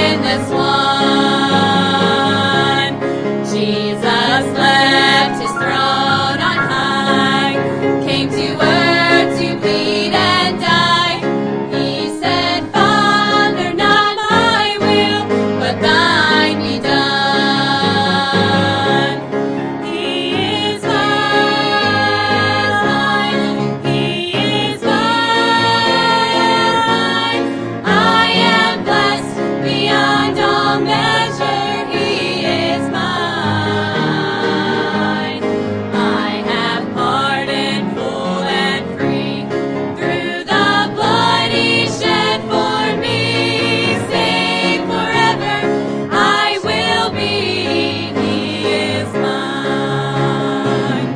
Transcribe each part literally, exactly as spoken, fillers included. sinless one. Jesus left his throne on high, came to earth to bleed and die. He said, Father, not my will, but thine be done. He is mine, he is mine. I am blessed beyond all measure, he is mine. I have pardon full and free, through the blood he shed for me. Saved forever, I will be, he is mine.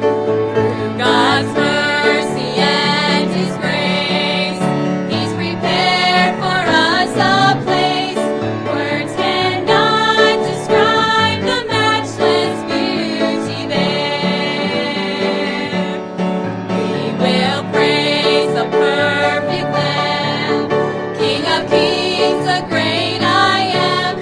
Through God's mercy and his grace, he's prepared for us a place. Words cannot describe the matchless beauty there. We will praise the perfect Lamb, King of kings, the great I am.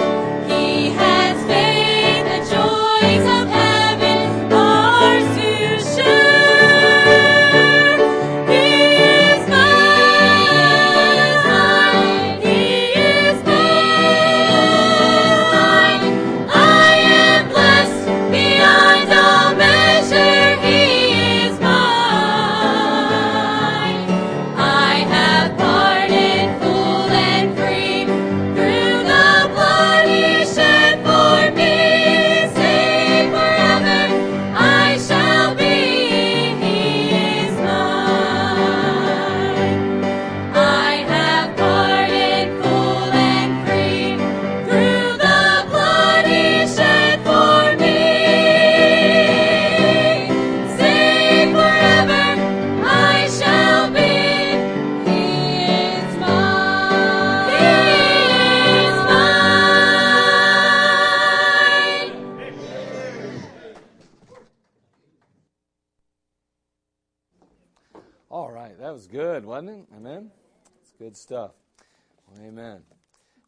He has made the joys of heaven ours to share. He is mine, he is mine. I am blessed beyond all measure, he is mine. I have pardon full and free, through the blood he shed for me. Saved forever, I shall be, he is mine. I have pardon full and free, through the blood he shed for me. Saved forever, I shall be, he is mine. He is mine. All right, that was good, wasn't it? Amen? It's good stuff. Well, amen.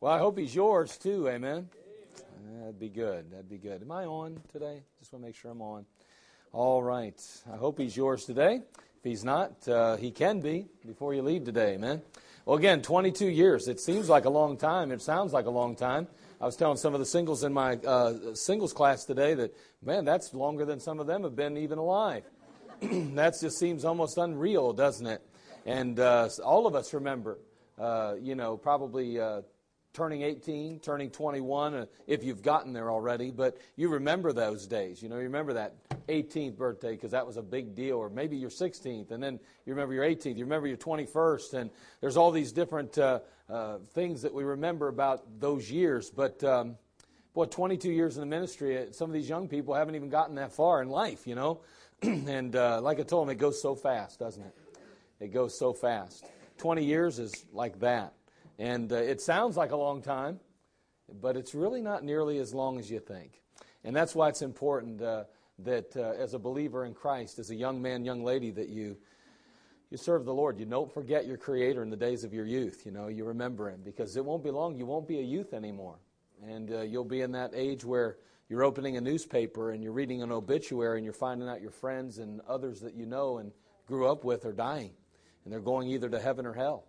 Well, I hope he's yours too, amen? Yeah, that'd be good. That'd be good. Am I on today? Just want to make sure I'm on. All right. I hope he's yours today. If he's not, uh, he can be before you leave today, amen? Well, again, twenty-two years. It seems like a long time. It sounds like a long time. I was telling some of the singles in my uh, singles class today that, man, that's longer than some of them have been even alive. That just seems almost unreal, doesn't it? And uh, all of us remember, uh, you know, probably uh, turning eighteen, turning twenty-one, uh, if you've gotten there already. But you remember those days. You know, you remember that eighteenth birthday because that was a big deal. Or maybe your sixteenth, and then you remember your eighteenth. You remember your twenty-first. And there's all these different uh, uh, things that we remember about those years. But, um, boy, twenty-two years in the ministry, uh, some of these young people haven't even gotten that far in life, you know. And uh, like I told him, it goes so fast, doesn't it? It goes so fast. twenty years is like that. And uh, it sounds like a long time, but it's really not nearly as long as you think. And that's why it's important uh, that uh, as a believer in Christ, as a young man, young lady, that you you serve the Lord. You don't forget your Creator in the days of your youth. You know, you remember Him, because it won't be long. You won't be a youth anymore. And uh, you'll be in that age where you're opening a newspaper and you're reading an obituary and you're finding out your friends and others that you know and grew up with are dying. And they're going either to heaven or hell.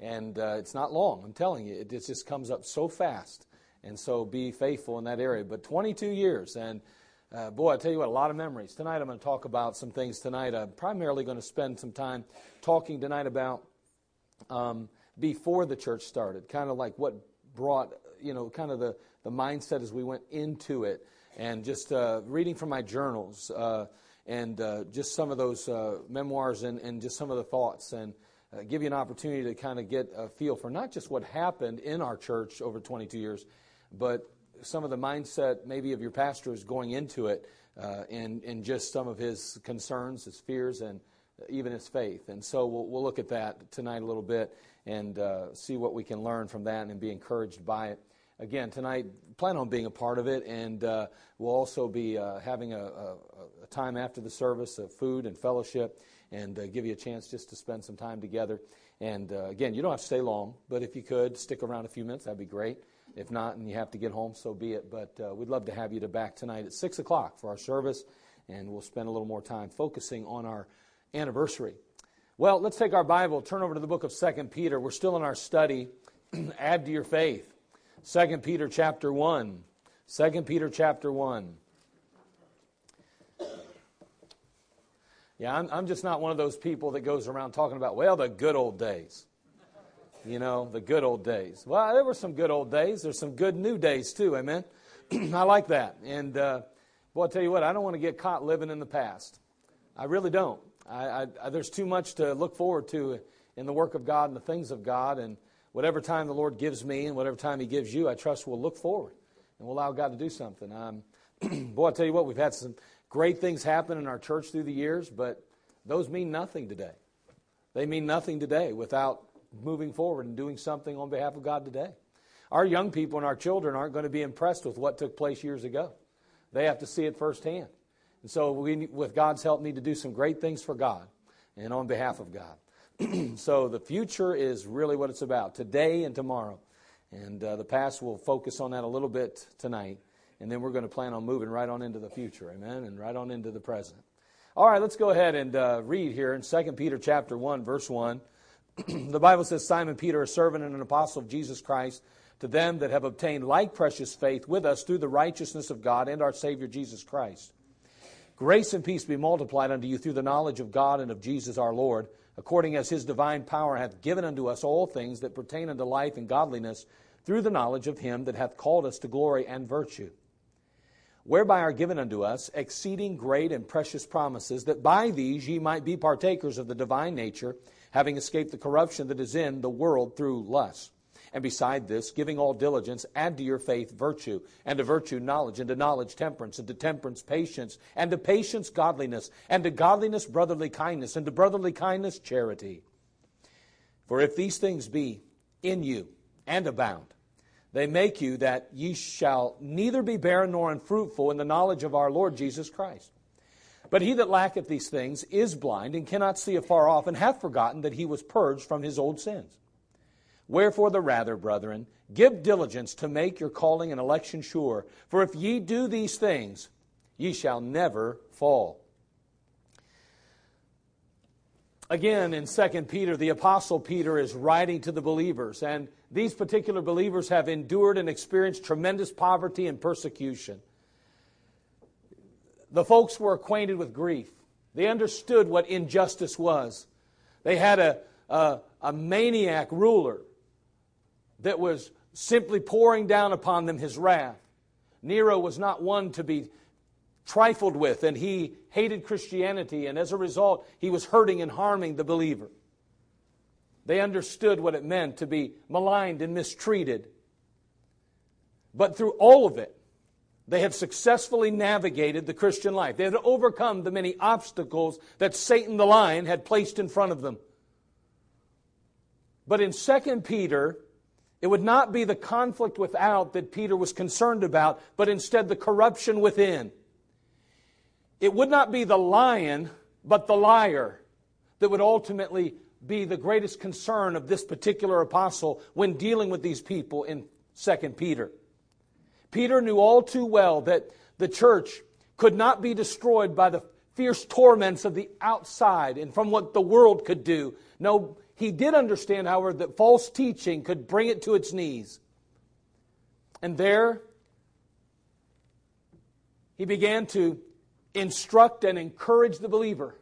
And uh, it's not long, I'm telling you. It just comes up so fast. And so be faithful in that area. But twenty-two years, and uh, boy, I tell you what, a lot of memories. Tonight I'm going to talk about some things tonight. I'm primarily going to spend some time talking tonight about um, before the church started, kind of like what brought, you know, kind of the... the mindset as we went into it, and just uh, reading from my journals uh, and uh, just some of those uh, memoirs and, and just some of the thoughts, and uh, give you an opportunity to kind of get a feel for not just what happened in our church over twenty-two years, but some of the mindset maybe of your pastors going into it, uh, and, and just some of his concerns, his fears, and even his faith. And so we'll, we'll look at that tonight a little bit and uh, see what we can learn from that and be encouraged by it. Again, tonight, plan on being a part of it, and uh, we'll also be uh, having a, a, a time after the service of food and fellowship, and uh, give you a chance just to spend some time together. And uh, again, you don't have to stay long, but if you could stick around a few minutes, that'd be great. If not, and you have to get home, so be it. But uh, we'd love to have you to back tonight at six o'clock for our service, and we'll spend a little more time focusing on our anniversary. Well, let's take our Bible, turn over to the book of Second Peter. We're still in our study, Add to Your Faith. Second Peter chapter one. Second Peter chapter one. Yeah, I'm, I'm just not one of those people that goes around talking about, well, the good old days. You know, the good old days. Well, there were some good old days. There's some good new days too, amen? I like that. And uh, boy, I'll tell you what, I don't want to get caught living in the past. I really don't. I, I, there's too much to look forward to in the work of God and the things of God, and whatever time the Lord gives me and whatever time He gives you, I trust we'll look forward and we'll allow God to do something. Um, boy, I'll tell you what, we've had some great things happen in our church through the years, but those mean nothing today. They mean nothing today without moving forward and doing something on behalf of God today. Our young people and our children aren't going to be impressed with what took place years ago. They have to see it firsthand. And so we, with God's help, need to do some great things for God and on behalf of God. So the future is really what it's about, today and tomorrow. And uh, the past, we'll focus on that a little bit tonight. And then we're going to plan on moving right on into the future, amen, and right on into the present. All right, let's go ahead and uh, read here in Second Peter chapter one, verse one. The Bible says, Simon Peter, a servant and an apostle of Jesus Christ, to them that have obtained like precious faith with us through the righteousness of God and our Savior Jesus Christ. Grace and peace be multiplied unto you through the knowledge of God and of Jesus our Lord, according as His divine power hath given unto us all things that pertain unto life and godliness, through the knowledge of Him that hath called us to glory and virtue, whereby are given unto us exceeding great and precious promises, that by these ye might be partakers of the divine nature, having escaped the corruption that is in the world through lust. And beside this, giving all diligence, add to your faith virtue, and to virtue knowledge, and to knowledge temperance, and to temperance patience, and to patience godliness, and to godliness brotherly kindness, and to brotherly kindness charity. For if these things be in you and abound, they make you that ye shall neither be barren nor unfruitful in the knowledge of our Lord Jesus Christ. But he that lacketh these things is blind, and cannot see afar off, and hath forgotten that he was purged from his old sins. Wherefore the rather, brethren, give diligence to make your calling and election sure. For if ye do these things, ye shall never fall. Again, in Second Peter, the Apostle Peter is writing to the believers. And these particular believers have endured and experienced tremendous poverty and persecution. The folks were acquainted with grief. They understood what injustice was. They had a, a, a maniac ruler that was simply pouring down upon them his wrath. Nero was not one to be trifled with, and he hated Christianity, and as a result, he was hurting and harming the believer. They understood what it meant to be maligned and mistreated. But through all of it, they have successfully navigated the Christian life. They had overcome the many obstacles that Satan the lion had placed in front of them. But in Second Peter, it would not be the conflict without that Peter was concerned about, but instead the corruption within. It would not be the lion, but the liar that would ultimately be the greatest concern of this particular apostle when dealing with these people in Second Peter. Peter knew all too well that the church could not be destroyed by the fierce torments of the outside and from what the world could do. No, he did understand, however, that false teaching could bring it to its knees. And there, he began to instruct and encourage the believer,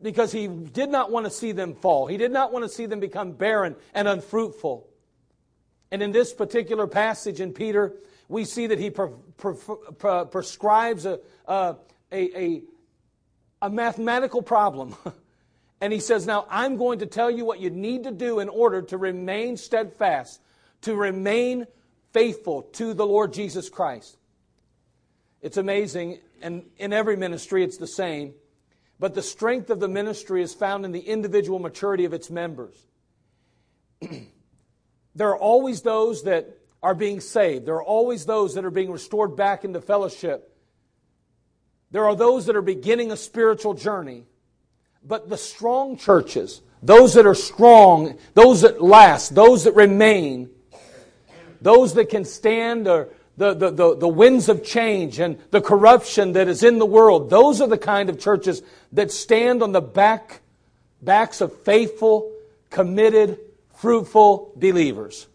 because he did not want to see them fall. He did not want to see them become barren and unfruitful. And in this particular passage in Peter, we see that he pre- pre- pre- prescribes a, a, a, a mathematical problem. And he says, now I'm going to tell you what you need to do in order to remain steadfast, to remain faithful to the Lord Jesus Christ. It's amazing, and in every ministry it's the same, but the strength of the ministry is found in the individual maturity of its members. There are always those that are being saved. There are always those that are being restored back into fellowship. There are those that are beginning a spiritual journey. But the strong churches, Those that are strong, those that last, those that remain, those that can stand the, the, the, the winds of change and the corruption that is in the world, those are the kind of churches that stand on the back, backs of faithful, committed, fruitful believers.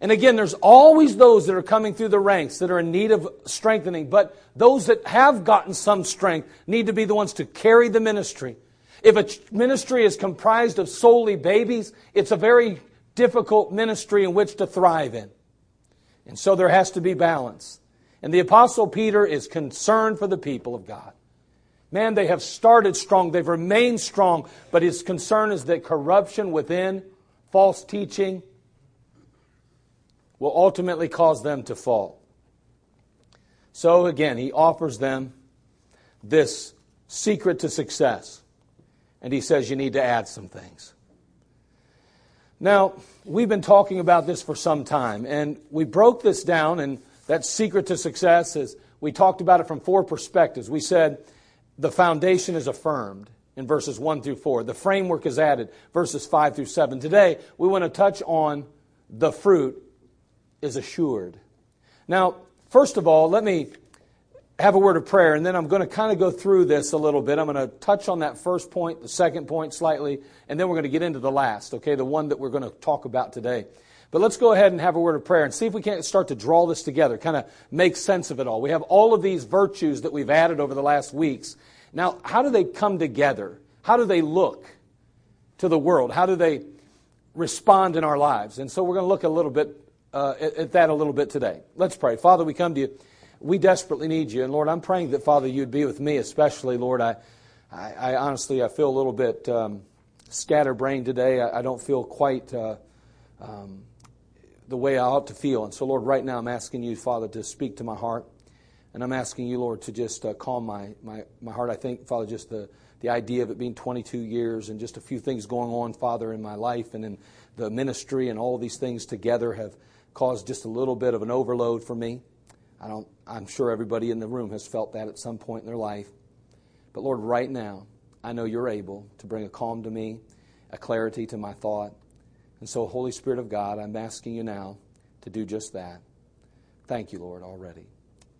And again, there's always those that are coming through the ranks that are in need of strengthening, but those that have gotten some strength need to be the ones to carry the ministry. If a ministry is comprised of solely babies, it's a very difficult ministry in which to thrive in. And so there has to be balance. And the Apostle Peter is concerned for the people of God. Man, they have started strong, they've remained strong, but his concern is that corruption within, false teaching, will ultimately cause them to fall. So again, he offers them this secret to success. And he says you need to add some things. Now, we've been talking about this for some time, and we broke this down, and that secret to success is we talked about it from four perspectives. We said the foundation is affirmed in verses one through four. The framework is added, verses five through seven. Today, we want to touch on the fruit is assured. Now, first of all, let me have a word of prayer, and then I'm going to kind of go through this a little bit. I'm going to touch on that first point, the second point slightly, and then we're going to get into the last, okay, the one that we're going to talk about today. But let's go ahead and have a word of prayer and see if we can't start to draw this together, kind of make sense of it all. We have all of these virtues that we've added over the last weeks. Now, how do they come together? How do they look to the world? How do they respond in our lives? And so we're going to look a little bit uh, at, at that a little bit today. Let's pray. Father, we come to you. We desperately need you. And Lord, I'm praying that, Father, you'd be with me especially. Lord, I I, I honestly, I feel a little bit um, scatterbrained today. I, I don't feel quite uh, um, the way I ought to feel. And so, Lord, right now I'm asking you, Father, to speak to my heart. And I'm asking you, Lord, to just uh, calm my, my, my heart. I think, Father, just the, the idea of it being twenty-two years and just a few things going on, Father, in my life and in the ministry and all these things together have caused just a little bit of an overload for me. I don't, I'm sure everybody in the room has felt that at some point in their life. But Lord, right now, I know you're able to bring a calm to me, a clarity to my thought. And so, Holy Spirit of God, I'm asking you now to do just that. Thank you, Lord, already.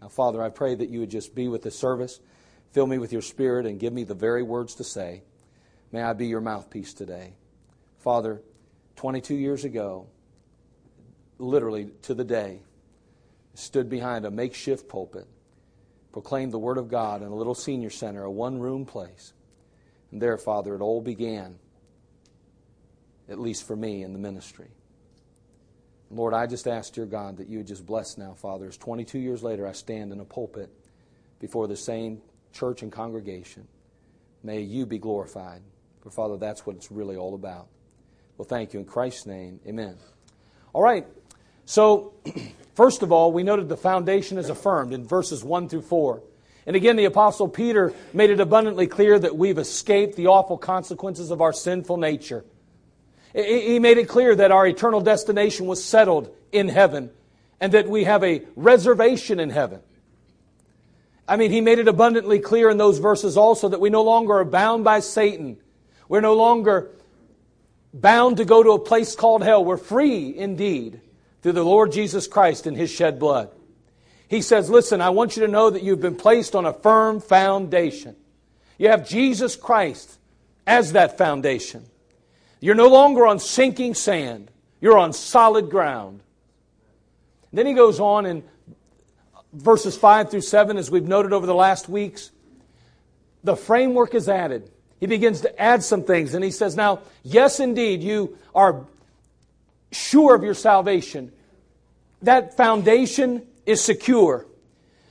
Now, Father, I pray that you would just be with the service, fill me with your Spirit, and give me the very words to say. May I be your mouthpiece today. Father, twenty-two years ago, literally to the day, stood behind a makeshift pulpit, proclaimed the Word of God in a little senior center, a one-room place. And there, Father, it all began, at least for me, in the ministry. Lord, I just asked, dear God, that you would just bless now, Father. As twenty-two years later, I stand in a pulpit before the same church and congregation. May you be glorified. For, Father, that's what it's really all about. Well, thank you. In Christ's name, amen. All right. So, first of all, we noted the foundation is affirmed in verses one through four. And again, the Apostle Peter made it abundantly clear that we've escaped the awful consequences of our sinful nature. He made it clear that our eternal destination was settled in heaven and that we have a reservation in heaven. I mean, he made it abundantly clear in those verses also that we no longer are bound by Satan. We're no longer bound to go to a place called hell. We're free indeed through the Lord Jesus Christ and His shed blood. He says, listen, I want you to know that you've been placed on a firm foundation. You have Jesus Christ as that foundation. You're no longer on sinking sand. You're on solid ground. And then he goes on in verses five through seven, as we've noted over the last weeks, the framework is added. He begins to add some things, and he says, now, yes, indeed, you are sure of your salvation. That foundation is secure.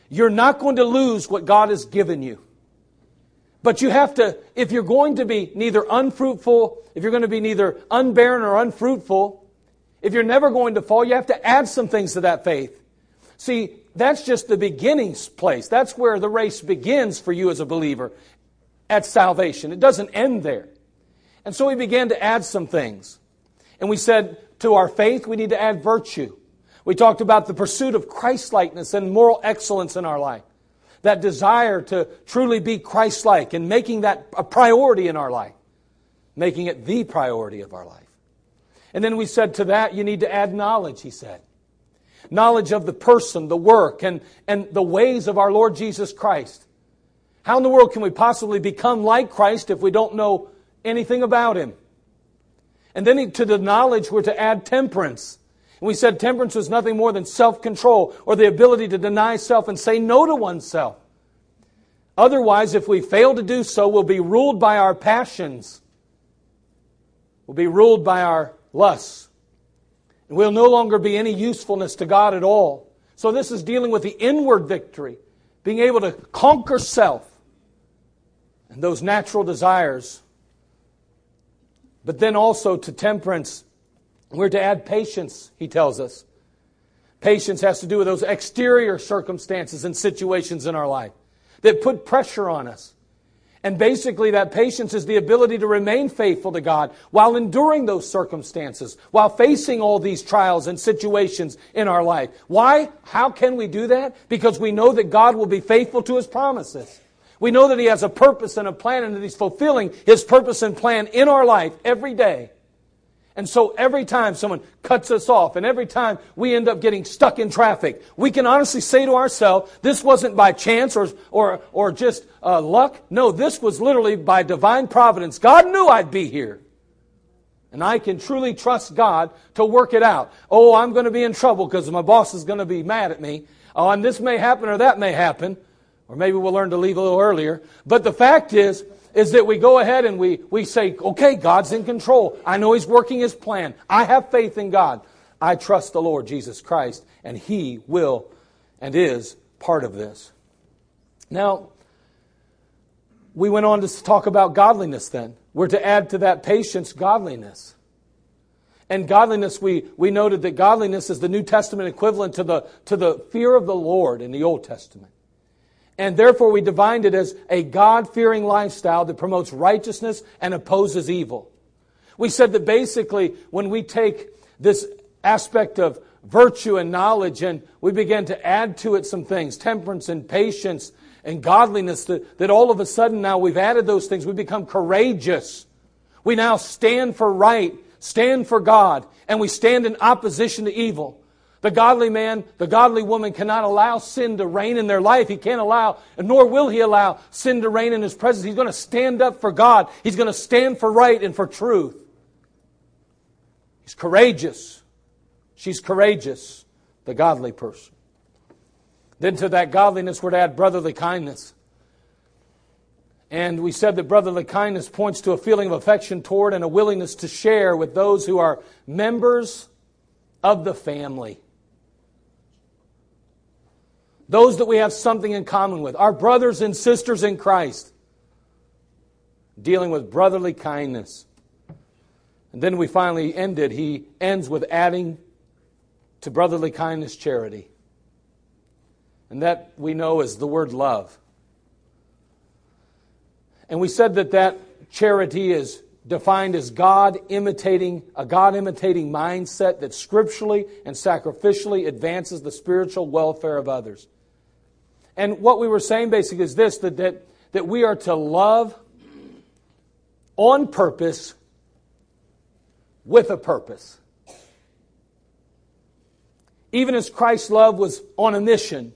You're not going to lose what God has given you. But you have to, if you're going to be neither unfruitful, if you're going to be neither unbarren or unfruitful, if you're never going to fall, you have to add some things to that faith. See, that's just the beginning place. That's where the race begins for you as a believer, at salvation. It doesn't end there. And so he began to add some things. And we said, to our faith, we need to add virtue. We talked about the pursuit of Christ-likeness and moral excellence in our life. That desire to truly be Christ-like and making that a priority in our life. making it the priority of our life. And then we said to that, you need to add knowledge, he said. Knowledge of the person, the work, and, and the ways of our Lord Jesus Christ. How in the world can we possibly become like Christ if we don't know anything about Him? And then to the knowledge, we're to add temperance. And we said temperance was nothing more than self-control, or the ability to deny self and say no to oneself. Otherwise, if we fail to do so, we'll be ruled by our passions. We'll be ruled by our lusts. And we'll no longer be any usefulness to God at all. So this is dealing with the inward victory, being able to conquer self and those natural desires. But then also to temperance, we're to add patience, he tells us. Patience has to do with those exterior circumstances and situations in our life that put pressure on us. And basically that patience is the ability to remain faithful to God while enduring those circumstances, while facing all these trials and situations in our life. Why? How can we do that? Because we know that God will be faithful to His promises. We know that He has a purpose and a plan, and that He's fulfilling His purpose and plan in our life every day. And so every time someone cuts us off, and every time we end up getting stuck in traffic, we can honestly say to ourselves, this wasn't by chance or or or just uh, luck. No, this was literally by divine providence. God knew I'd be here. And I can truly trust God to work it out. Oh, I'm going to be in trouble because my boss is going to be mad at me. Oh, and this may happen or that may happen. Or maybe we'll learn to leave a little earlier. But the fact is, is that we go ahead and we, we say, okay, God's in control. I know He's working His plan. I have faith in God. I trust the Lord Jesus Christ, and He will and is part of this. Now, we went on to talk about godliness then. We're to add to that patience godliness. And godliness, we, we noted that godliness is the New Testament equivalent to the, to the fear of the Lord in the Old Testament. And therefore we defined it as a God-fearing lifestyle that promotes righteousness and opposes evil. We said that basically when we take this aspect of virtue and knowledge and we begin to add to it some things, temperance and patience and godliness, that, that all of a sudden now we've added those things, we become courageous. We now stand for right, stand for God, and we stand in opposition to evil. The godly man, the godly woman cannot allow sin to reign in their life. He can't allow, and nor will he allow sin to reign in his presence. He's going to stand up for God. He's going to stand for right and for truth. He's courageous. She's courageous, the godly person. Then to that godliness, we're to add brotherly kindness. And we said that brotherly kindness points to a feeling of affection toward and a willingness to share with those who are members of the family. Those that we have something in common with, our brothers and sisters in Christ, dealing with brotherly kindness. And then we finally ended, he ends with adding to brotherly kindness charity. And that we know is the word love. And we said that that charity is defined as God imitating, a God imitating mindset that scripturally and sacrificially advances the spiritual welfare of others. And what we were saying basically is this, that, that, that we are to love on purpose with a purpose. Even as Christ's love was on a mission,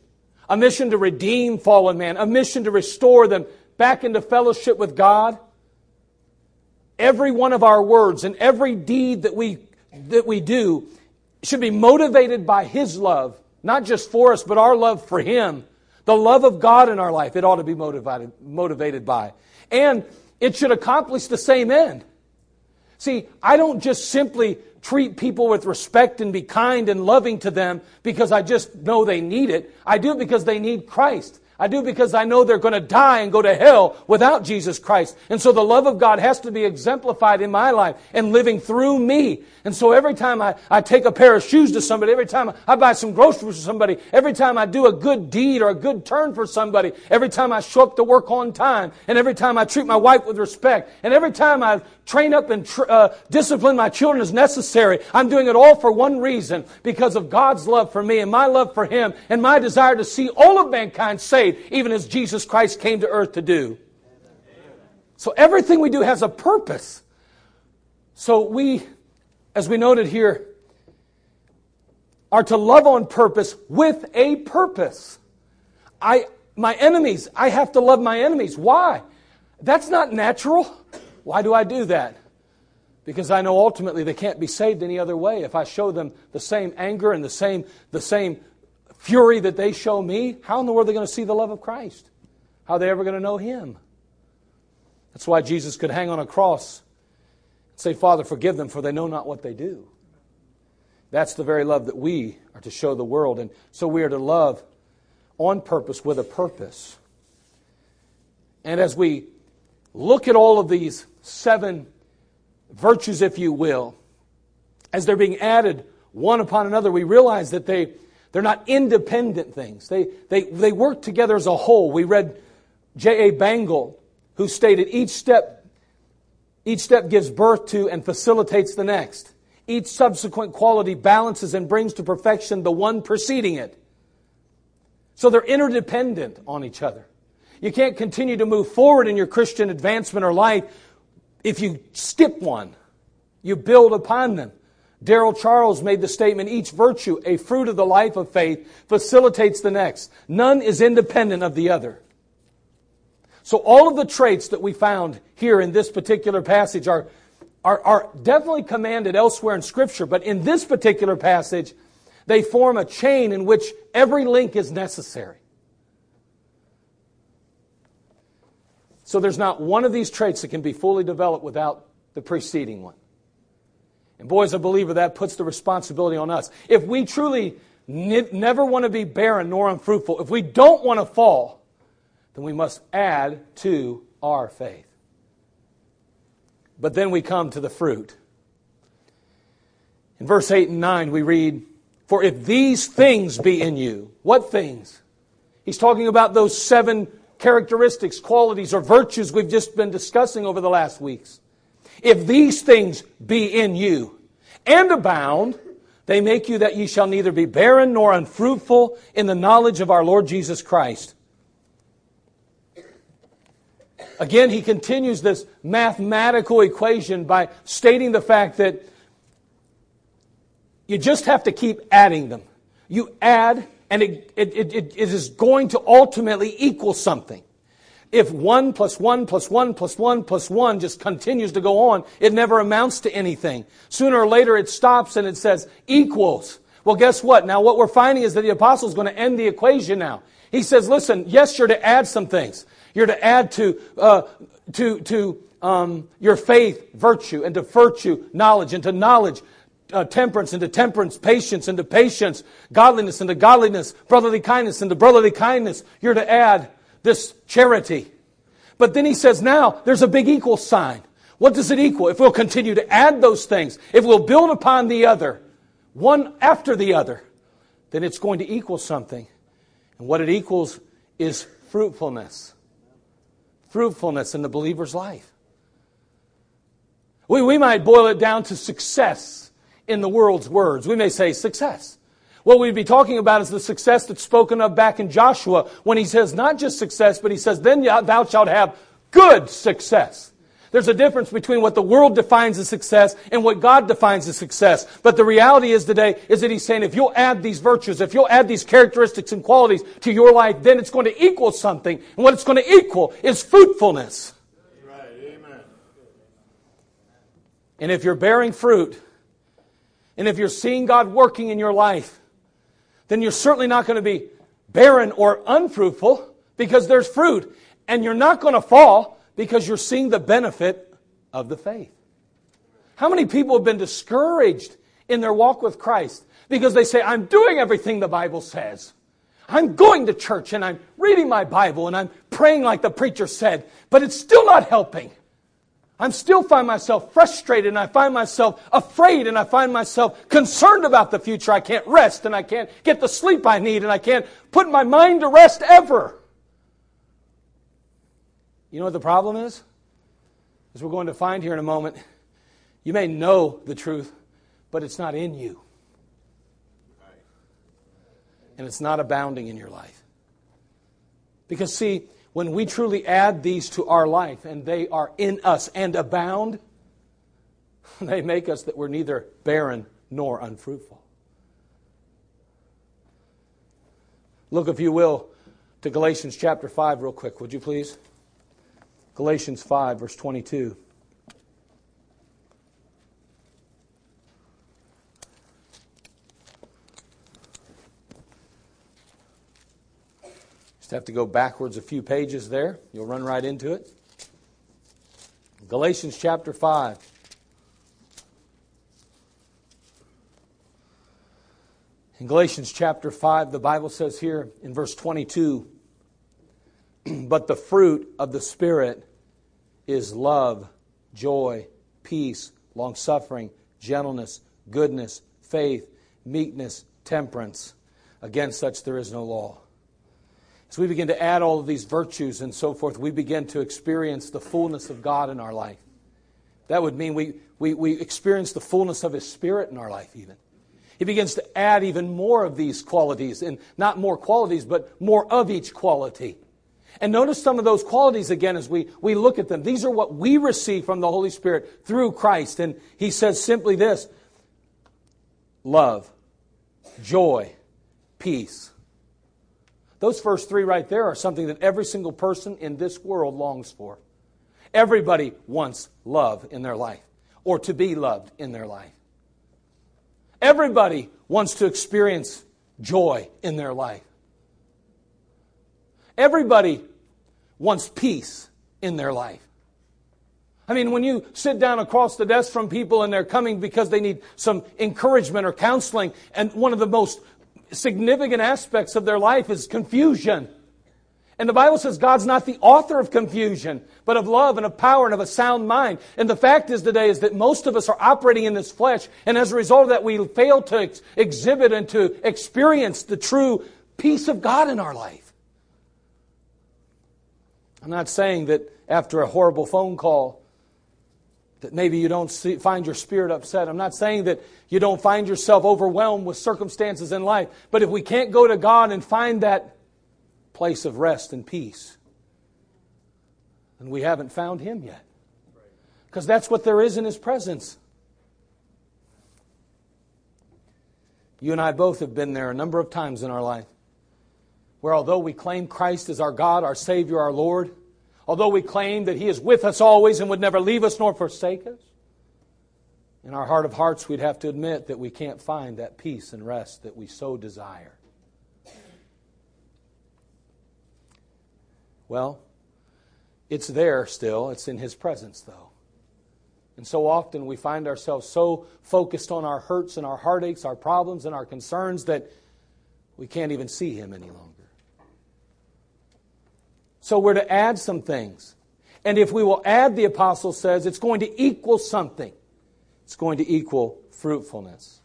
a mission to redeem fallen man, a mission to restore them back into fellowship with God, every one of our words and every deed that we that we do should be motivated by His love, not just for us, but our love for Him. The love of God in our life, it ought to be motivated, motivated by. And it should accomplish the same end. See, I don't just simply treat people with respect and be kind and loving to them because I just know they need it. I do it because they need Christ. I do because I know they're going to die and go to hell without Jesus Christ. And so the love of God has to be exemplified in my life and living through me. And so every time I, I take a pair of shoes to somebody, every time I buy some groceries for somebody, every time I do a good deed or a good turn for somebody, every time I show up to work on time, and every time I treat my wife with respect, and every time I train up and tr- uh, discipline my children as necessary, I'm doing it all for one reason, because of God's love for me and my love for Him and my desire to see all of mankind saved, even as Jesus Christ came to earth to do. So everything we do has a purpose. So we, as we noted here, are to love on purpose with a purpose. I, my enemies, I have to love my enemies. Why? That's not natural. Why do I do that? Because I know ultimately they can't be saved any other way. If I show them the same anger and the same the same fury that they show me, how in the world are they going to see the love of Christ? How are they ever going to know Him? That's why Jesus could hang on a cross and say, "Father, forgive them, for they know not what they do." That's the very love that we are to show the world. And so we are to love on purpose with a purpose. And as we look at all of these seven virtues, if you will, as they're being added one upon another, we realize that they, they're not independent things. They, they, they work together as a whole. We read J A Bangel, who stated, each step, each step gives birth to and facilitates the next. Each subsequent quality balances and brings to perfection the one preceding it. So they're interdependent on each other. You can't continue to move forward in your Christian advancement or life if you skip one. You build upon them. Darrell Charles made the statement, each virtue, a fruit of the life of faith, facilitates the next. None is independent of the other. So all of the traits that we found here in this particular passage are, are, are definitely commanded elsewhere in Scripture, but in this particular passage, they form a chain in which every link is necessary. So there's not one of these traits that can be fully developed without the preceding one. And boy, as a believer, that puts the responsibility on us. If we truly ne- never want to be barren nor unfruitful, if we don't want to fall, then we must add to our faith. But then we come to the fruit. In verse eight and nine we read, "For if these things be in you," what things? He's talking about those seven characteristics, qualities, or virtues we've just been discussing over the last weeks. "If these things be in you and abound, they make you that ye shall neither be barren nor unfruitful in the knowledge of our Lord Jesus Christ." Again, he continues this mathematical equation by stating the fact that you just have to keep adding them. You add, and it, it, it, it is going to ultimately equal something. If one plus one plus one plus one plus one just continues to go on, it never amounts to anything. Sooner or later it stops and it says equals. Well, guess what? Now what we're finding is that the apostle is going to end the equation now. He says, listen, yes, you're to add some things. You're to add to uh, to to um, your faith virtue, and to virtue knowledge, and to knowledge uh, temperance, and to temperance patience, and to patience godliness, and to godliness brotherly kindness, and to brotherly kindness you're to add this charity. But then he says, now there's a big equal sign. What does it equal? If we'll continue to add those things, if we'll build upon the other, one after the other, then it's going to equal something. And what it equals is fruitfulness. Fruitfulness in the believer's life. We, we might boil it down to success in the world's words. We may say success. What we'd be talking about is the success that's spoken of back in Joshua when he says not just success, but he says, then thou shalt have good success. There's a difference between what the world defines as success and what God defines as success. But the reality is today is that he's saying if you'll add these virtues, if you'll add these characteristics and qualities to your life, then it's going to equal something. And what it's going to equal is fruitfulness. Right. Amen. And if you're bearing fruit, and if you're seeing God working in your life, then you're certainly not going to be barren or unfruitful because there's fruit. And you're not going to fall because you're seeing the benefit of the faith. How many people have been discouraged in their walk with Christ because they say, I'm doing everything the Bible says. I'm going to church and I'm reading my Bible and I'm praying like the preacher said, but it's still not helping. I still find myself frustrated, and I find myself afraid, and I find myself concerned about the future. I can't rest, and I can't get the sleep I need, and I can't put my mind to rest ever. You know what the problem is? As we're going to find here in a moment, you may know the truth, but it's not in you. And it's not abounding in your life. Because see, when we truly add these to our life and they are in us and abound, They make us that we're neither barren nor unfruitful. Look, if you will, to Galatians chapter five real quick, would you please? Galatians five, verse twenty-two. Just have to go backwards a few pages there. You'll run right into it. Galatians chapter five. In Galatians chapter five, the Bible says here in verse twenty-two, but the fruit of the Spirit is love, joy, peace, long-suffering, gentleness, goodness, faith, meekness, temperance. Against such there is no law. As we begin to add all of these virtues and so forth, we begin to experience the fullness of God in our life. That would mean we, we, we experience the fullness of His Spirit in our life even. He begins to add even more of these qualities, and not more qualities, but more of each quality. And notice some of those qualities again as we, we look at them. These are what we receive from the Holy Spirit through Christ. And he says simply this, love, joy, peace. Those first three right there are something that every single person in this world longs for. Everybody wants love in their life, or to be loved in their life. Everybody wants to experience joy in their life. Everybody wants peace in their life. I mean, when you sit down across the desk from people and they're coming because they need some encouragement or counseling, and one of the most significant aspects of their life is confusion. And the Bible says God's not the author of confusion, but of love and of power and of a sound mind. And the fact is today is that most of us are operating in this flesh. And as a result of that, we fail to ex- exhibit and to experience the true peace of God in our life. I'm not saying that after a horrible phone call that maybe you don't see, find your spirit upset. I'm not saying that you don't find yourself overwhelmed with circumstances in life. But if we can't go to God and find that place of rest and peace, and we haven't found Him yet, because that's what there is in His presence. You and I both have been there a number of times in our life, where although we claim Christ as our God, our Savior, our Lord, although we claim that He is with us always and would never leave us nor forsake us, in our heart of hearts we'd have to admit that we can't find that peace and rest that we so desire. Well, it's there still. It's in His presence, though. And so often we find ourselves so focused on our hurts and our heartaches, our problems and our concerns that we can't even see Him any longer. So we're to add some things. And if we will add, the apostle says, it's going to equal something. It's going to equal fruitfulness.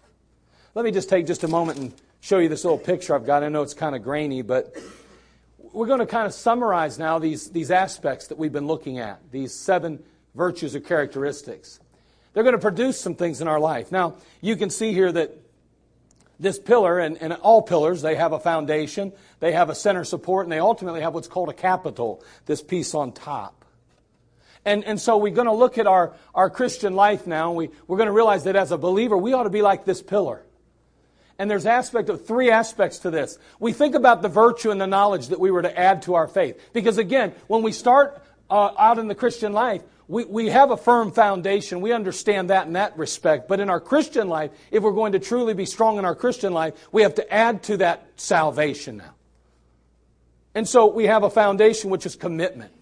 Let me just take just a moment and show you this little picture I've got. I know it's kind of grainy, but we're going to kind of summarize now these, these aspects that we've been looking at, these seven virtues or characteristics. They're going to produce some things in our life. Now, you can see here that this pillar, and, and all pillars, they have a foundation, they have a center support, and they ultimately have what's called a capital, this piece on top. And, and so we're going to look at our, our Christian life now, and we, we're going to realize that as a believer, we ought to be like this pillar. And there's aspect of three aspects to this. We think about the virtue and the knowledge that we were to add to our faith. Because again, when we start uh, out in the Christian life, we, we have a firm foundation. We understand that in that respect. But in our Christian life, if we're going to truly be strong in our Christian life, we have to add to that salvation now. And so we have a foundation, which is commitment.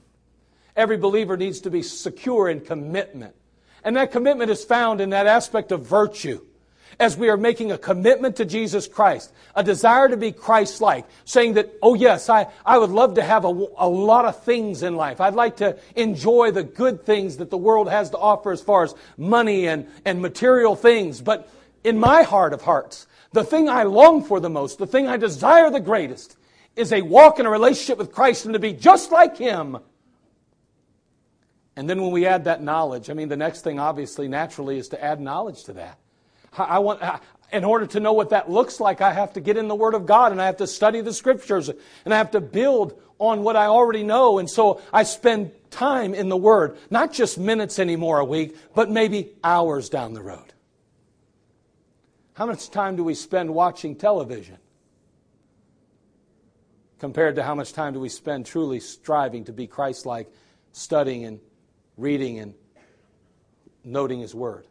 Every believer needs to be secure in commitment. And that commitment is found in that aspect of virtue. As we are making a commitment to Jesus Christ, a desire to be Christ-like, saying that, oh yes, I, I would love to have a, a lot of things in life. I'd like to enjoy the good things that the world has to offer as far as money and, and material things. But in my heart of hearts, the thing I long for the most, the thing I desire the greatest, is a walk in a relationship with Christ and to be just like Him. And then when we add that knowledge, I mean, the next thing obviously naturally is to add knowledge to that. I want. in order to know what that looks like, I have to get in the Word of God, and I have to study the Scriptures, and I have to build on what I already know. And so I spend time in the Word, not just minutes anymore a week, but maybe hours down the road. How much time do we spend watching television compared to how much time do we spend truly striving to be Christ-like, studying and reading and noting His Word?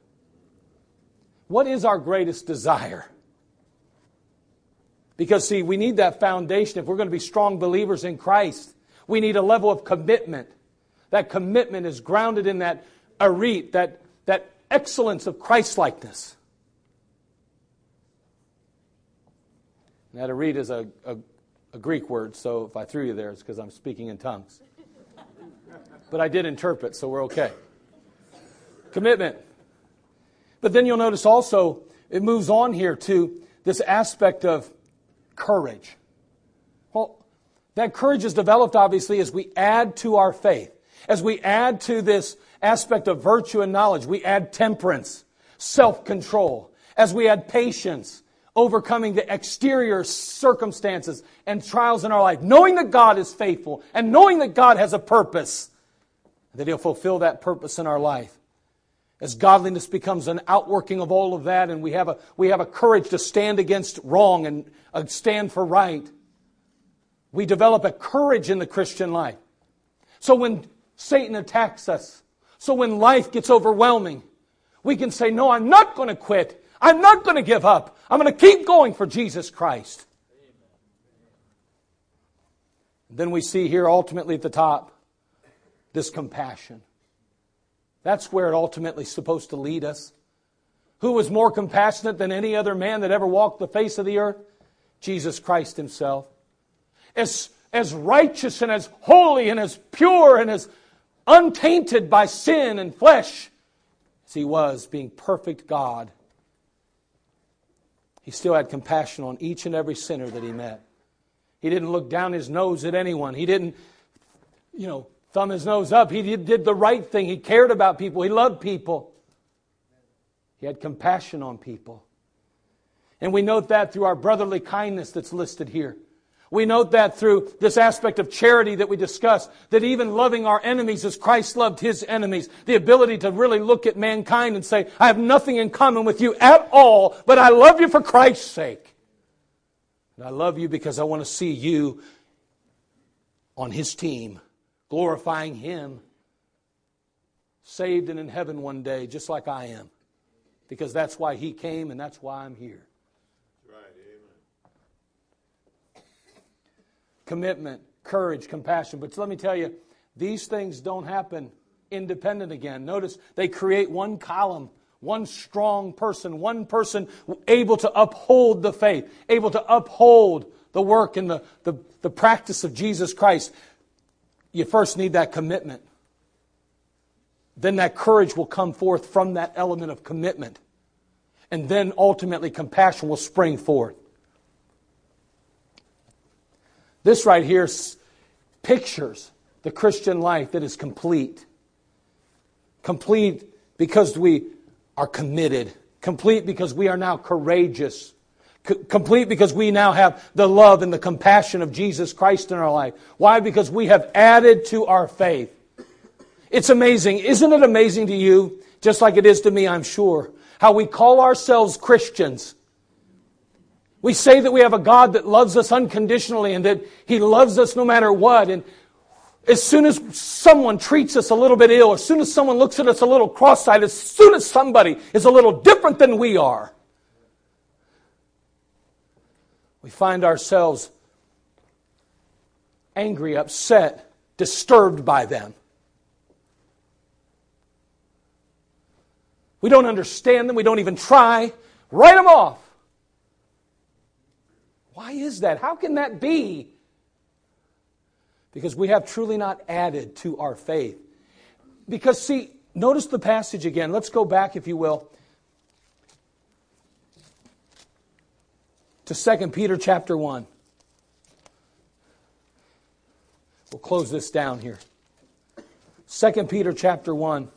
What is our greatest desire? Because, see, we need that foundation. If we're going to be strong believers in Christ, we need a level of commitment. That commitment is grounded in that arete, that, that excellence of Christ-likeness. And that arete is a, a, a Greek word, so if I threw you there, it's because I'm speaking in tongues. But I did interpret, so we're okay. Commitment. But then you'll notice also, it moves on here to this aspect of courage. Well, that courage is developed, obviously, as we add to our faith. As we add to this aspect of virtue and knowledge, we add temperance, self-control. As we add patience, overcoming the exterior circumstances and trials in our life, knowing that God is faithful and knowing that God has a purpose, that He'll fulfill that purpose in our life. As godliness becomes an outworking of all of that, and we have a we have a courage to stand against wrong and uh, stand for right. We develop a courage in the Christian life. So when Satan attacks us, so when life gets overwhelming, we can say, no, I'm not going to quit. I'm not going to give up. I'm going to keep going for Jesus Christ. And then we see here ultimately at the top, this compassion. That's where it ultimately is supposed to lead us. Who was more compassionate than any other man that ever walked the face of the earth? Jesus Christ Himself. As, as righteous and as holy and as pure and as untainted by sin and flesh as He was, being perfect God, He still had compassion on each and every sinner that He met. He didn't look down His nose at anyone. He didn't, you know, thumb His nose up. He did the right thing. He cared about people. He loved people. He had compassion on people. And we note that through our brotherly kindness that's listed here. We note that through this aspect of charity that we discussed, that even loving our enemies as Christ loved His enemies, the ability to really look at mankind and say, I have nothing in common with you at all, but I love you for Christ's sake. And I love you because I want to see you on His team, glorifying Him, saved and in heaven one day, just like I am. Because that's why He came and that's why I'm here. Right, amen. Commitment, courage, compassion. But let me tell you, these things don't happen independent again. Notice they create one column, one strong person, one person able to uphold the faith, able to uphold the work and the, the, the practice of Jesus Christ. You first need that commitment. Then that courage will come forth from that element of commitment. And then ultimately compassion will spring forth. This right here pictures the Christian life that is complete. Complete because we are committed. Complete because we are now courageous. Complete because we now have the love and the compassion of Jesus Christ in our life. Why? Because we have added to our faith. It's amazing. Isn't it amazing to you, just like it is to me, I'm sure, how we call ourselves Christians? We say that we have a God that loves us unconditionally and that He loves us no matter what. And as soon as someone treats us a little bit ill, as soon as someone looks at us a little cross-eyed, as soon as somebody is a little different than we are, we find ourselves angry, upset, disturbed by them. We don't understand them. We don't even try. Write them off. Why is that? How can that be? Because we have truly not added to our faith. Because, see, notice the passage again. Let's go back, if you will, to Second Peter chapter one. We'll close this down here. Second Peter chapter one.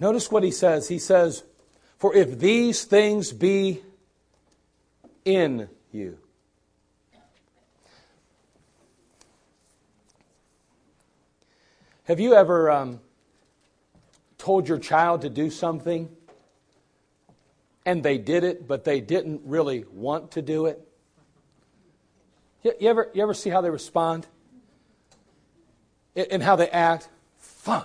Notice what he says. He says, for if these things be in you. Have you ever um, told your child to do something and they did it, but they didn't really want to do it? You, you ever you ever see how they respond and how they act? Fun.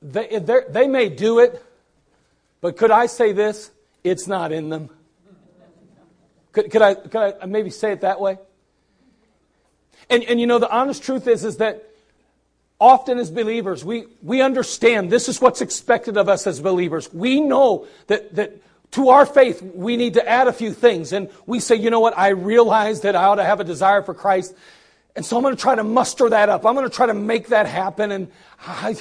They they may do it, but could I say this? It's not in them. Could, could, I, could I maybe say it that way? And, and you know, the honest truth is, is that often as believers, we, we understand this is what's expected of us as believers. We know that, that to our faith, we need to add a few things. And we say, you know what, I realize that I ought to have a desire for Christ. And so I'm going to try to muster that up. I'm going to try to make that happen. And I...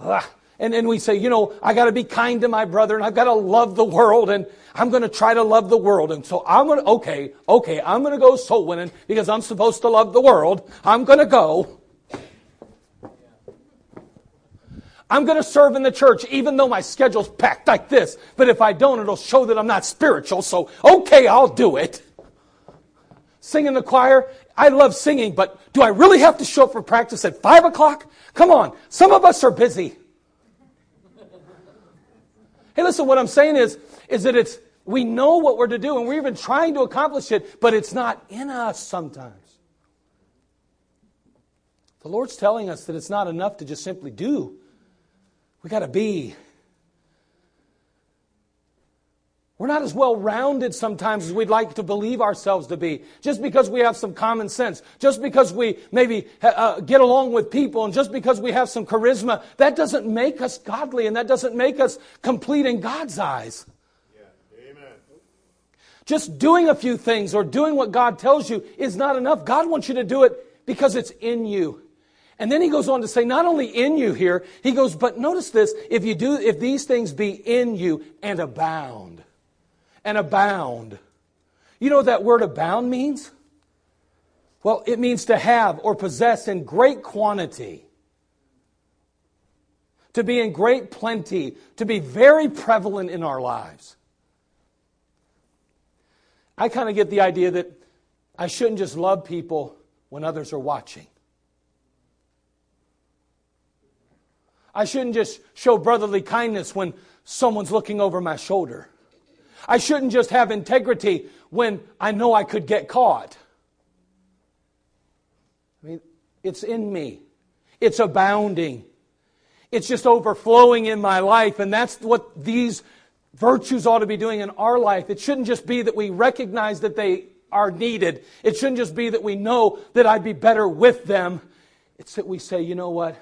Uh, And and we say, you know, I got to be kind to my brother, and I've got to love the world, and I'm going to try to love the world. And so I'm going to, okay, okay, I'm going to go soul winning because I'm supposed to love the world. I'm going to go. I'm going to serve in the church even though my schedule's packed like this. But if I don't, it'll show that I'm not spiritual. So, okay, I'll do it. Sing in the choir. I love singing, but do I really have to show up for practice at five o'clock? Come on. Some of us are busy. Hey, listen, what I'm saying is, is that it's we know what we're to do and we're even trying to accomplish it, but it's not in us sometimes. The Lord's telling us that it's not enough to just simply do. We got to be. We're not as well-rounded sometimes as we'd like to believe ourselves to be. Just because we have some common sense, just because we maybe uh, get along with people, and just because we have some charisma, that doesn't make us godly, and that doesn't make us complete in God's eyes. Yeah. Amen. Just doing a few things or doing what God tells you is not enough. God wants you to do it because it's in you. And then he goes on to say, not only in you here, he goes, but notice this, if you do, if these things be in you and abound. And abound. You know what that word abound means? Well, it means to have or possess in great quantity. To be in great plenty. To be very prevalent in our lives. I kind of get the idea that I shouldn't just love people when others are watching. I shouldn't just show brotherly kindness when someone's looking over my shoulder. I shouldn't just have integrity when I know I could get caught. I mean, it's in me. It's abounding. It's just overflowing in my life. And that's what these virtues ought to be doing in our life. It shouldn't just be that we recognize that they are needed. It shouldn't just be that we know that I'd be better with them. It's that we say, you know what?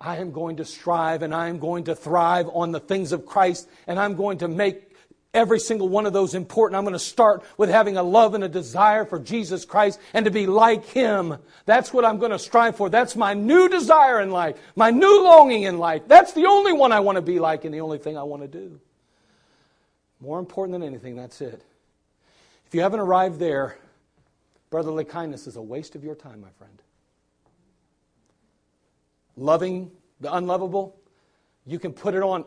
I am going to strive and I am going to thrive on the things of Christ, and I'm going to make every single one of those important. I'm going to start with having a love and a desire for Jesus Christ and to be like Him. That's what I'm going to strive for. That's my new desire in life, my new longing in life. That's the only one I want to be like and the only thing I want to do. More important than anything, that's it. If you haven't arrived there, brotherly kindness is a waste of your time, my friend. Loving the unlovable, you can put it on,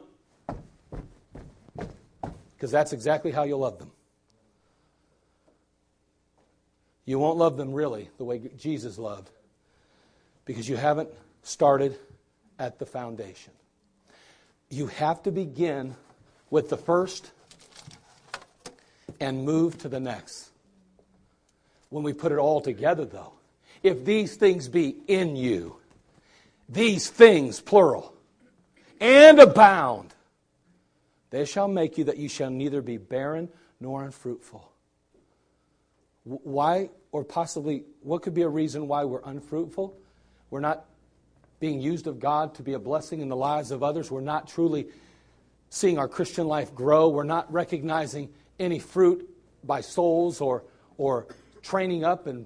because that's exactly how you'll love them. You won't love them really the way Jesus loved, because you haven't started at the foundation. You have to begin with the first and move to the next. When we put it all together, though, if these things be in you, these things, plural, and abound, they shall make you that you shall neither be barren nor unfruitful. Why, or possibly, what could be a reason why we're unfruitful? We're not being used of God to be a blessing in the lives of others. We're not truly seeing our Christian life grow. We're not recognizing any fruit by souls or, or training up and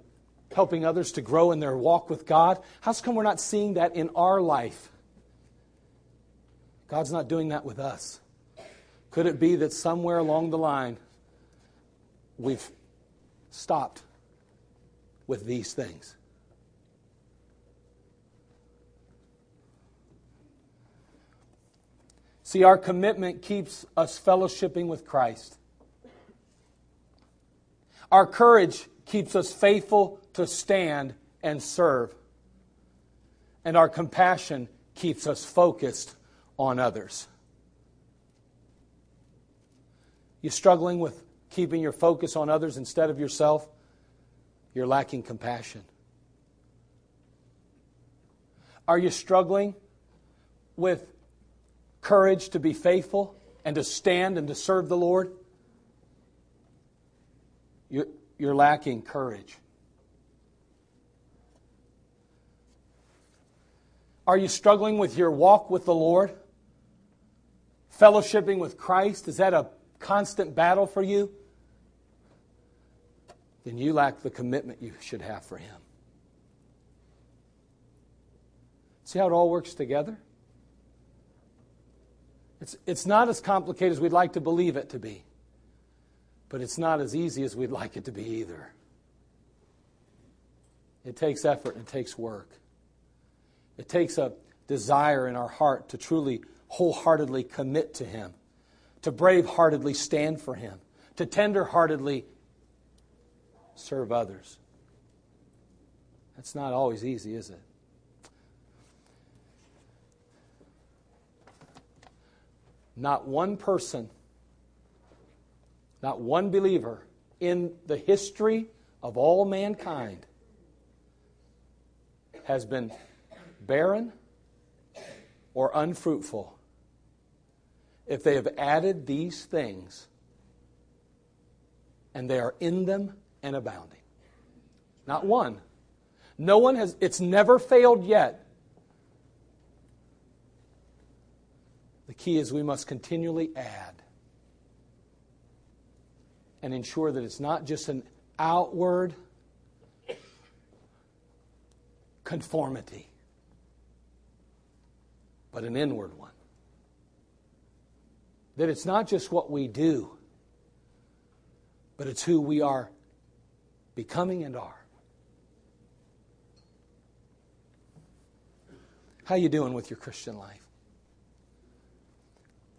helping others to grow in their walk with God. How come we're not seeing that in our life? God's not doing that with us. Could it be that somewhere along the line we've stopped with these things. See, our commitment keeps us fellowshipping with Christ. Our courage keeps us faithful to stand and serve. And our compassion keeps us focused on others. You struggling with keeping your focus on others instead of yourself? You're lacking compassion. Are you struggling with courage to be faithful and to stand and to serve the Lord? You're, you're lacking courage. Are you struggling with your walk with the Lord? Fellowshipping with Christ, is that a constant battle for you? Then you lack the commitment you should have for Him. See how it all works together? It's, it's not as complicated as we'd like to believe it to be, but it's not as easy as we'd like it to be either. It takes effort and it takes work. It takes a desire in our heart to truly wholeheartedly commit to Him, to braveheartedly stand for Him, to tenderheartedly serve others. That's not always easy, is it? Not one person, not one believer in the history of all mankind has been barren or unfruitful if they have added these things and they are in them and abounding. Not one. No one has, it's never failed yet. The key is we must continually add and ensure that it's not just an outward conformity, but an inward one. That it's not just what we do, but it's who we are becoming and are. How you doing with your Christian life?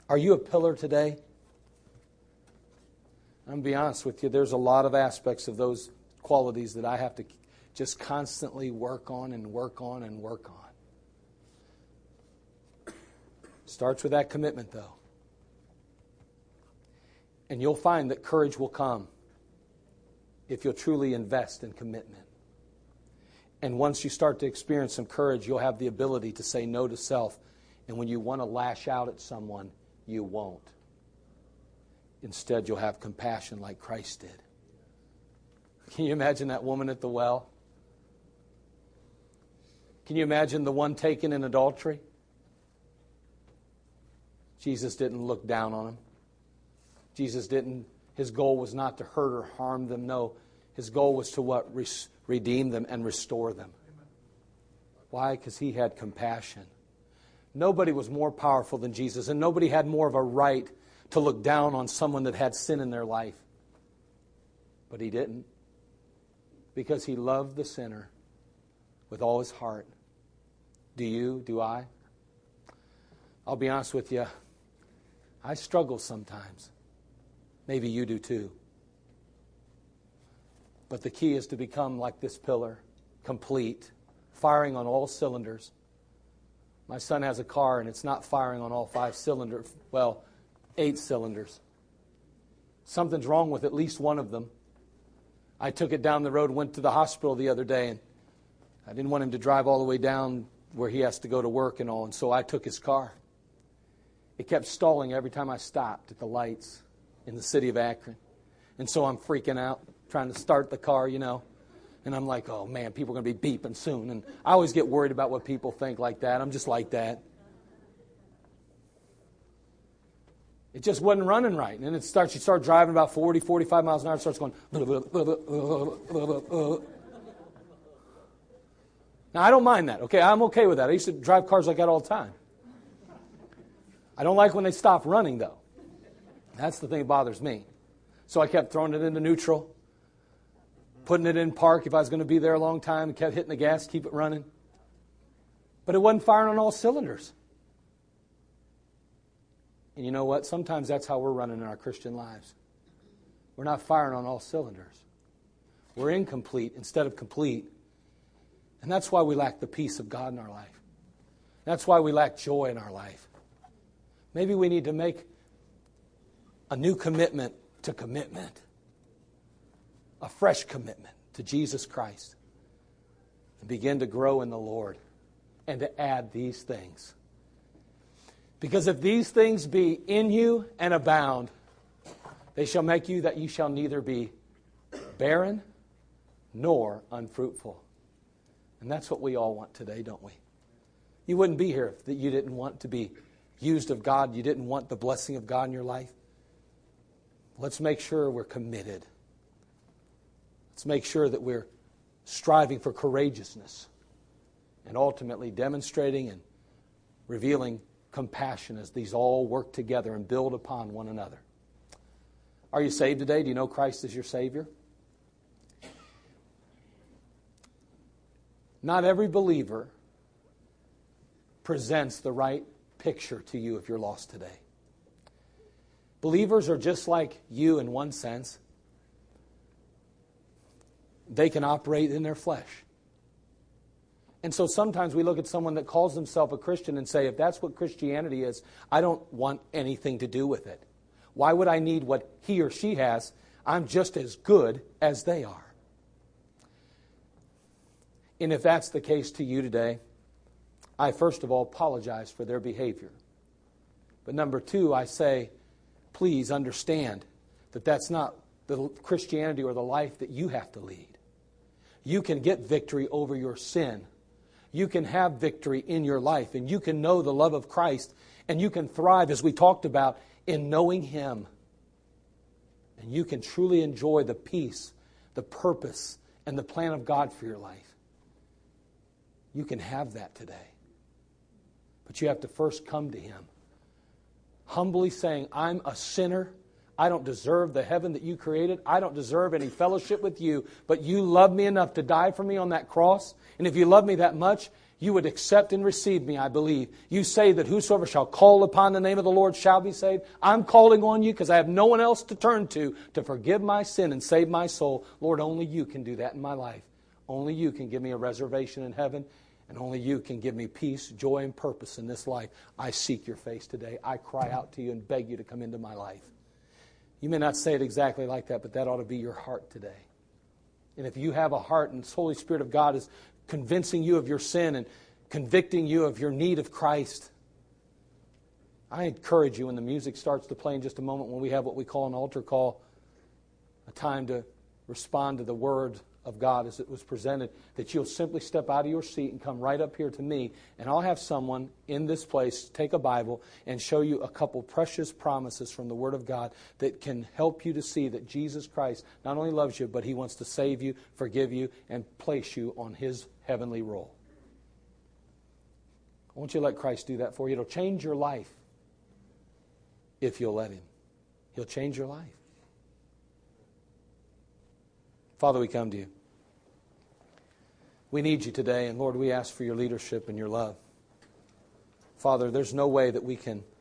Are you a pillar today? I'm going to be honest with you, there's a lot of aspects of those qualities that I have to just constantly work on and work on and work on. Starts with that commitment, though. And you'll find that courage will come if you'll truly invest in commitment. And once you start to experience some courage, you'll have the ability to say no to self. And when you want to lash out at someone, you won't. Instead, you'll have compassion like Christ did. Can you imagine that woman at the well? Can you imagine the one taken in adultery? Jesus didn't look down on him. Jesus didn't, his goal was not to hurt or harm them. No, his goal was to what? Res- redeem them and restore them. Why? Because he had compassion. Nobody was more powerful than Jesus, and nobody had more of a right to look down on someone that had sin in their life. But he didn't, because he loved the sinner with all his heart. Do you? Do I? I'll be honest with you. I struggle sometimes. Maybe you do too. But the key is to become like this pillar, complete, firing on all cylinders. My son has a car and it's not firing on all five cylinders, well, eight cylinders. Something's wrong with at least one of them. I took it down the road, went to the hospital the other day, and I didn't want him to drive all the way down where he has to go to work and all, and so I took his car. It kept stalling every time I stopped at the lights in the city of Akron. And so I'm freaking out, trying to start the car, you know. And I'm like, oh, man, people are going to be beeping soon. And I always get worried about what people think like that. I'm just like that. It just wasn't running right. And then it starts, you start driving about forty, forty-five miles an hour. It starts going. Blah, blah, blah, blah, blah, blah, blah. Now, I don't mind that, okay? I'm okay with that. I used to drive cars like that all the time. I don't like when they stop running, though. That's the thing that bothers me. So I kept throwing it into neutral. putting it in park if I was going to be there a long time and kept hitting the gas, keep it running. But it wasn't firing on all cylinders. And you know what? Sometimes that's how we're running in our Christian lives. We're not firing on all cylinders. We're incomplete instead of complete. And that's why we lack the peace of God in our life. That's why we lack joy in our life. Maybe we need to make a new commitment to commitment. A fresh commitment to Jesus Christ. And begin to grow in the Lord. And to add these things. Because if these things be in you and abound, they shall make you that you shall neither be barren nor unfruitful. And that's what we all want today, don't we? You wouldn't be here if you didn't want to be used of God. You didn't want the blessing of God in your life. Let's make sure we're committed. Let's make sure that we're striving for courageousness and ultimately demonstrating and revealing compassion as these all work together and build upon one another. Are you saved today? Do you know Christ as your Savior? Not every believer presents the right picture to you if you're lost today. Believers are just like you in one sense. They can operate in their flesh. And so sometimes we look at someone that calls themselves a Christian and say, if that's what Christianity is, I don't want anything to do with it. Why would I need what he or she has? I'm just as good as they are. And if that's the case to you today, I first of all apologize for their behavior. But number two, I say, please understand that that's not the Christianity or the life that you have to lead. You can get victory over your sin. You can have victory in your life, and you can know the love of Christ, and you can thrive, as we talked about, in knowing Him. And you can truly enjoy the peace, the purpose, and the plan of God for your life. You can have that today. But you have to first come to Him, humbly saying, I'm a sinner. I don't deserve the heaven that you created. I don't deserve any fellowship with you. But you loved me enough to die for me on that cross. And if you love me that much, you would accept and receive me, I believe. You say that whosoever shall call upon the name of the Lord shall be saved. I'm calling on you because I have no one else to turn to to forgive my sin and save my soul. Lord, only you can do that in my life. Only you can give me a reservation in heaven, and only you can give me peace, joy, and purpose in this life. I seek your face today. I cry out to you and beg you to come into my life. You may not say it exactly like that, but that ought to be your heart today. And if you have a heart and the Holy Spirit of God is convincing you of your sin and convicting you of your need of Christ, I encourage you when the music starts to play in just a moment, when we have what we call an altar call, a time to respond to the word of God as it was presented, that you'll simply step out of your seat and come right up here to me, and I'll have someone in this place take a Bible and show you a couple precious promises from the Word of God that can help you to see that Jesus Christ not only loves you, but He wants to save you, forgive you, and place you on His heavenly role. I want you to let Christ do that for you. It'll change your life if you'll let Him. He'll change your life. Father, we come to you. We need you today, and Lord, we ask for your leadership and your love. Father, there's no way that we can